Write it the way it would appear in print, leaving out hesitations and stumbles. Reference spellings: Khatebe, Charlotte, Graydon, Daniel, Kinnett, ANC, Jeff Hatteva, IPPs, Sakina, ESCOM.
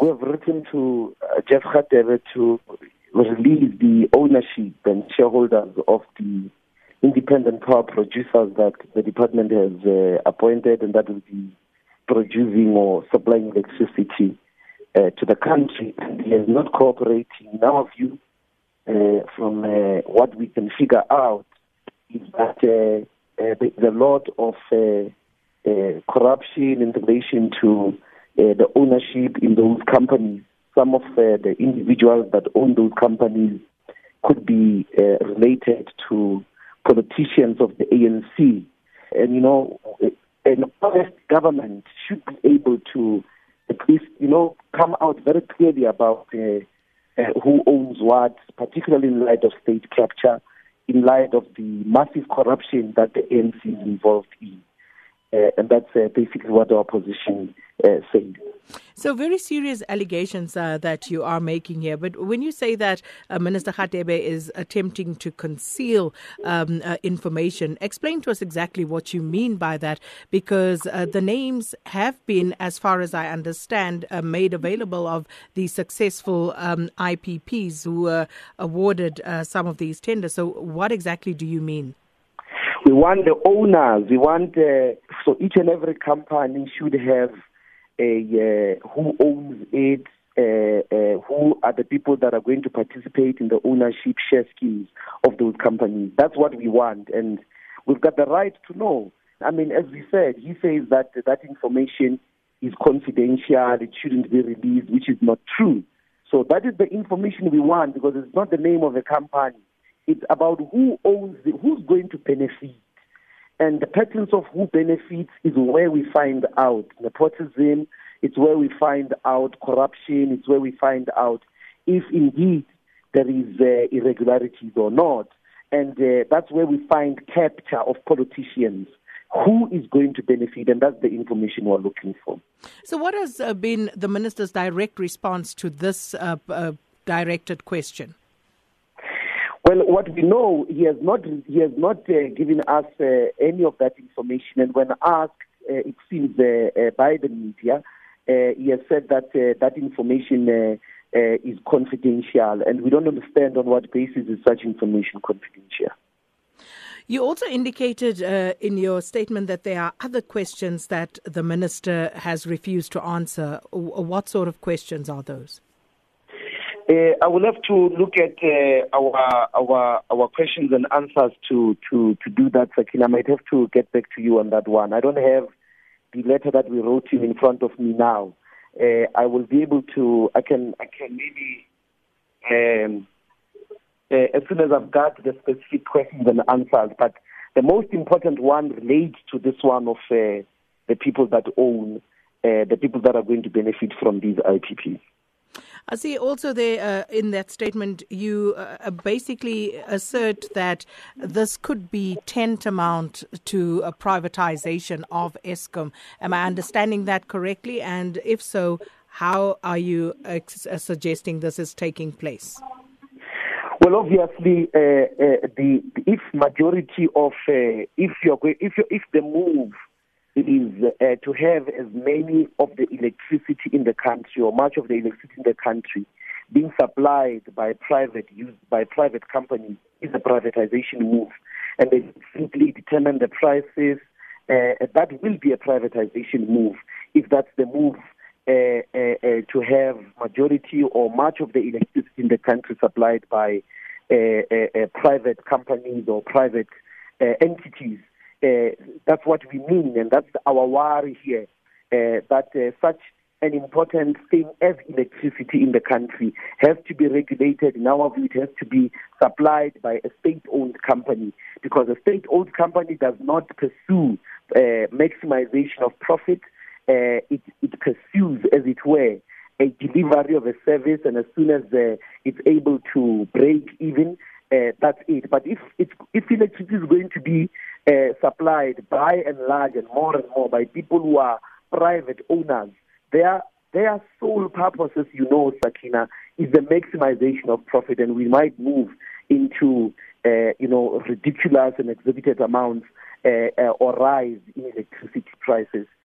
we have written to Jeff Hatteva to release the ownership and shareholders of the independent power producers that the department has appointed, and that will be producing or supplying electricity to the country. And he is not cooperating. In our view, from what we can figure out, is that there's a lot of corruption in relation to the ownership in those companies. Some of the individuals that own those companies could be related to politicians of the ANC. And, you know, an honest government should be able to at least, you know, come out very clearly about who owns what, particularly in light of state capture, in light of the massive corruption that the ANC is involved in. And that's basically what our position said. So very serious allegations that you are making here. But when you say that Minister Khatebe is attempting to conceal information, explain to us exactly what you mean by that, because the names have been, as far as I understand, made available of the successful IPPs who were awarded some of these tenders. So what exactly do you mean? We want the owners, so each and every company should have who owns it, who are the people that are going to participate in the ownership share schemes of those companies. That's what we want, and we've got the right to know. I mean, as we said, he says that that information is confidential, it shouldn't be released, which is not true. So that is the information we want, because it's not the name of a company. It's about who owns it, who's going to benefit. And the patterns of who benefits is where we find out nepotism, it's where we find out corruption, it's where we find out if indeed there is irregularities or not. And that's where we find capture of politicians. Who is going to benefit? And that's the information we're looking for. So what has been the minister's direct response to this directed question? Well, what we know, he has not given us any of that information. And when asked, it seems, by the media, he has said that that information is confidential, and we don't understand on what basis is such information confidential. You also indicated in your statement that there are other questions that the minister has refused to answer. What sort of questions are those? I will have to look at our questions and answers to do that, Sakina. I might have to get back to you on that one. I don't have the letter that we wrote him in front of me now. I will be able to. I can maybe as soon as I've got the specific questions and answers. But the most important one relates to this one of the people that own the people that are going to benefit from these IPPs. I see also there in that statement you basically assert that this could be tantamount to a privatization of ESCOM. Am I understanding that correctly? And if so, how are you suggesting this is taking place? Well, obviously, if majority of if the move is to have as many of the electricity in the country, or much of the electricity in the country, being supplied by private companies, is a privatization move. And they simply determine the prices. That will be a privatization move if that's the move to have majority or much of the electricity in the country supplied by private companies or private entities. That's what we mean, and that's our worry here, that such an important thing as electricity in the country has to be regulated. In our view, it has to be supplied by a state-owned company, because a state-owned company does not pursue maximization of profit. It pursues, as it were, a delivery of a service, and as soon as it's able to break even, that's it. But if electricity is going to be supplied by and large and more by people who are private owners, their sole purpose, as you know, Sakina, is the maximization of profit, and we might move into ridiculous and exorbitant amounts or rise in electricity prices.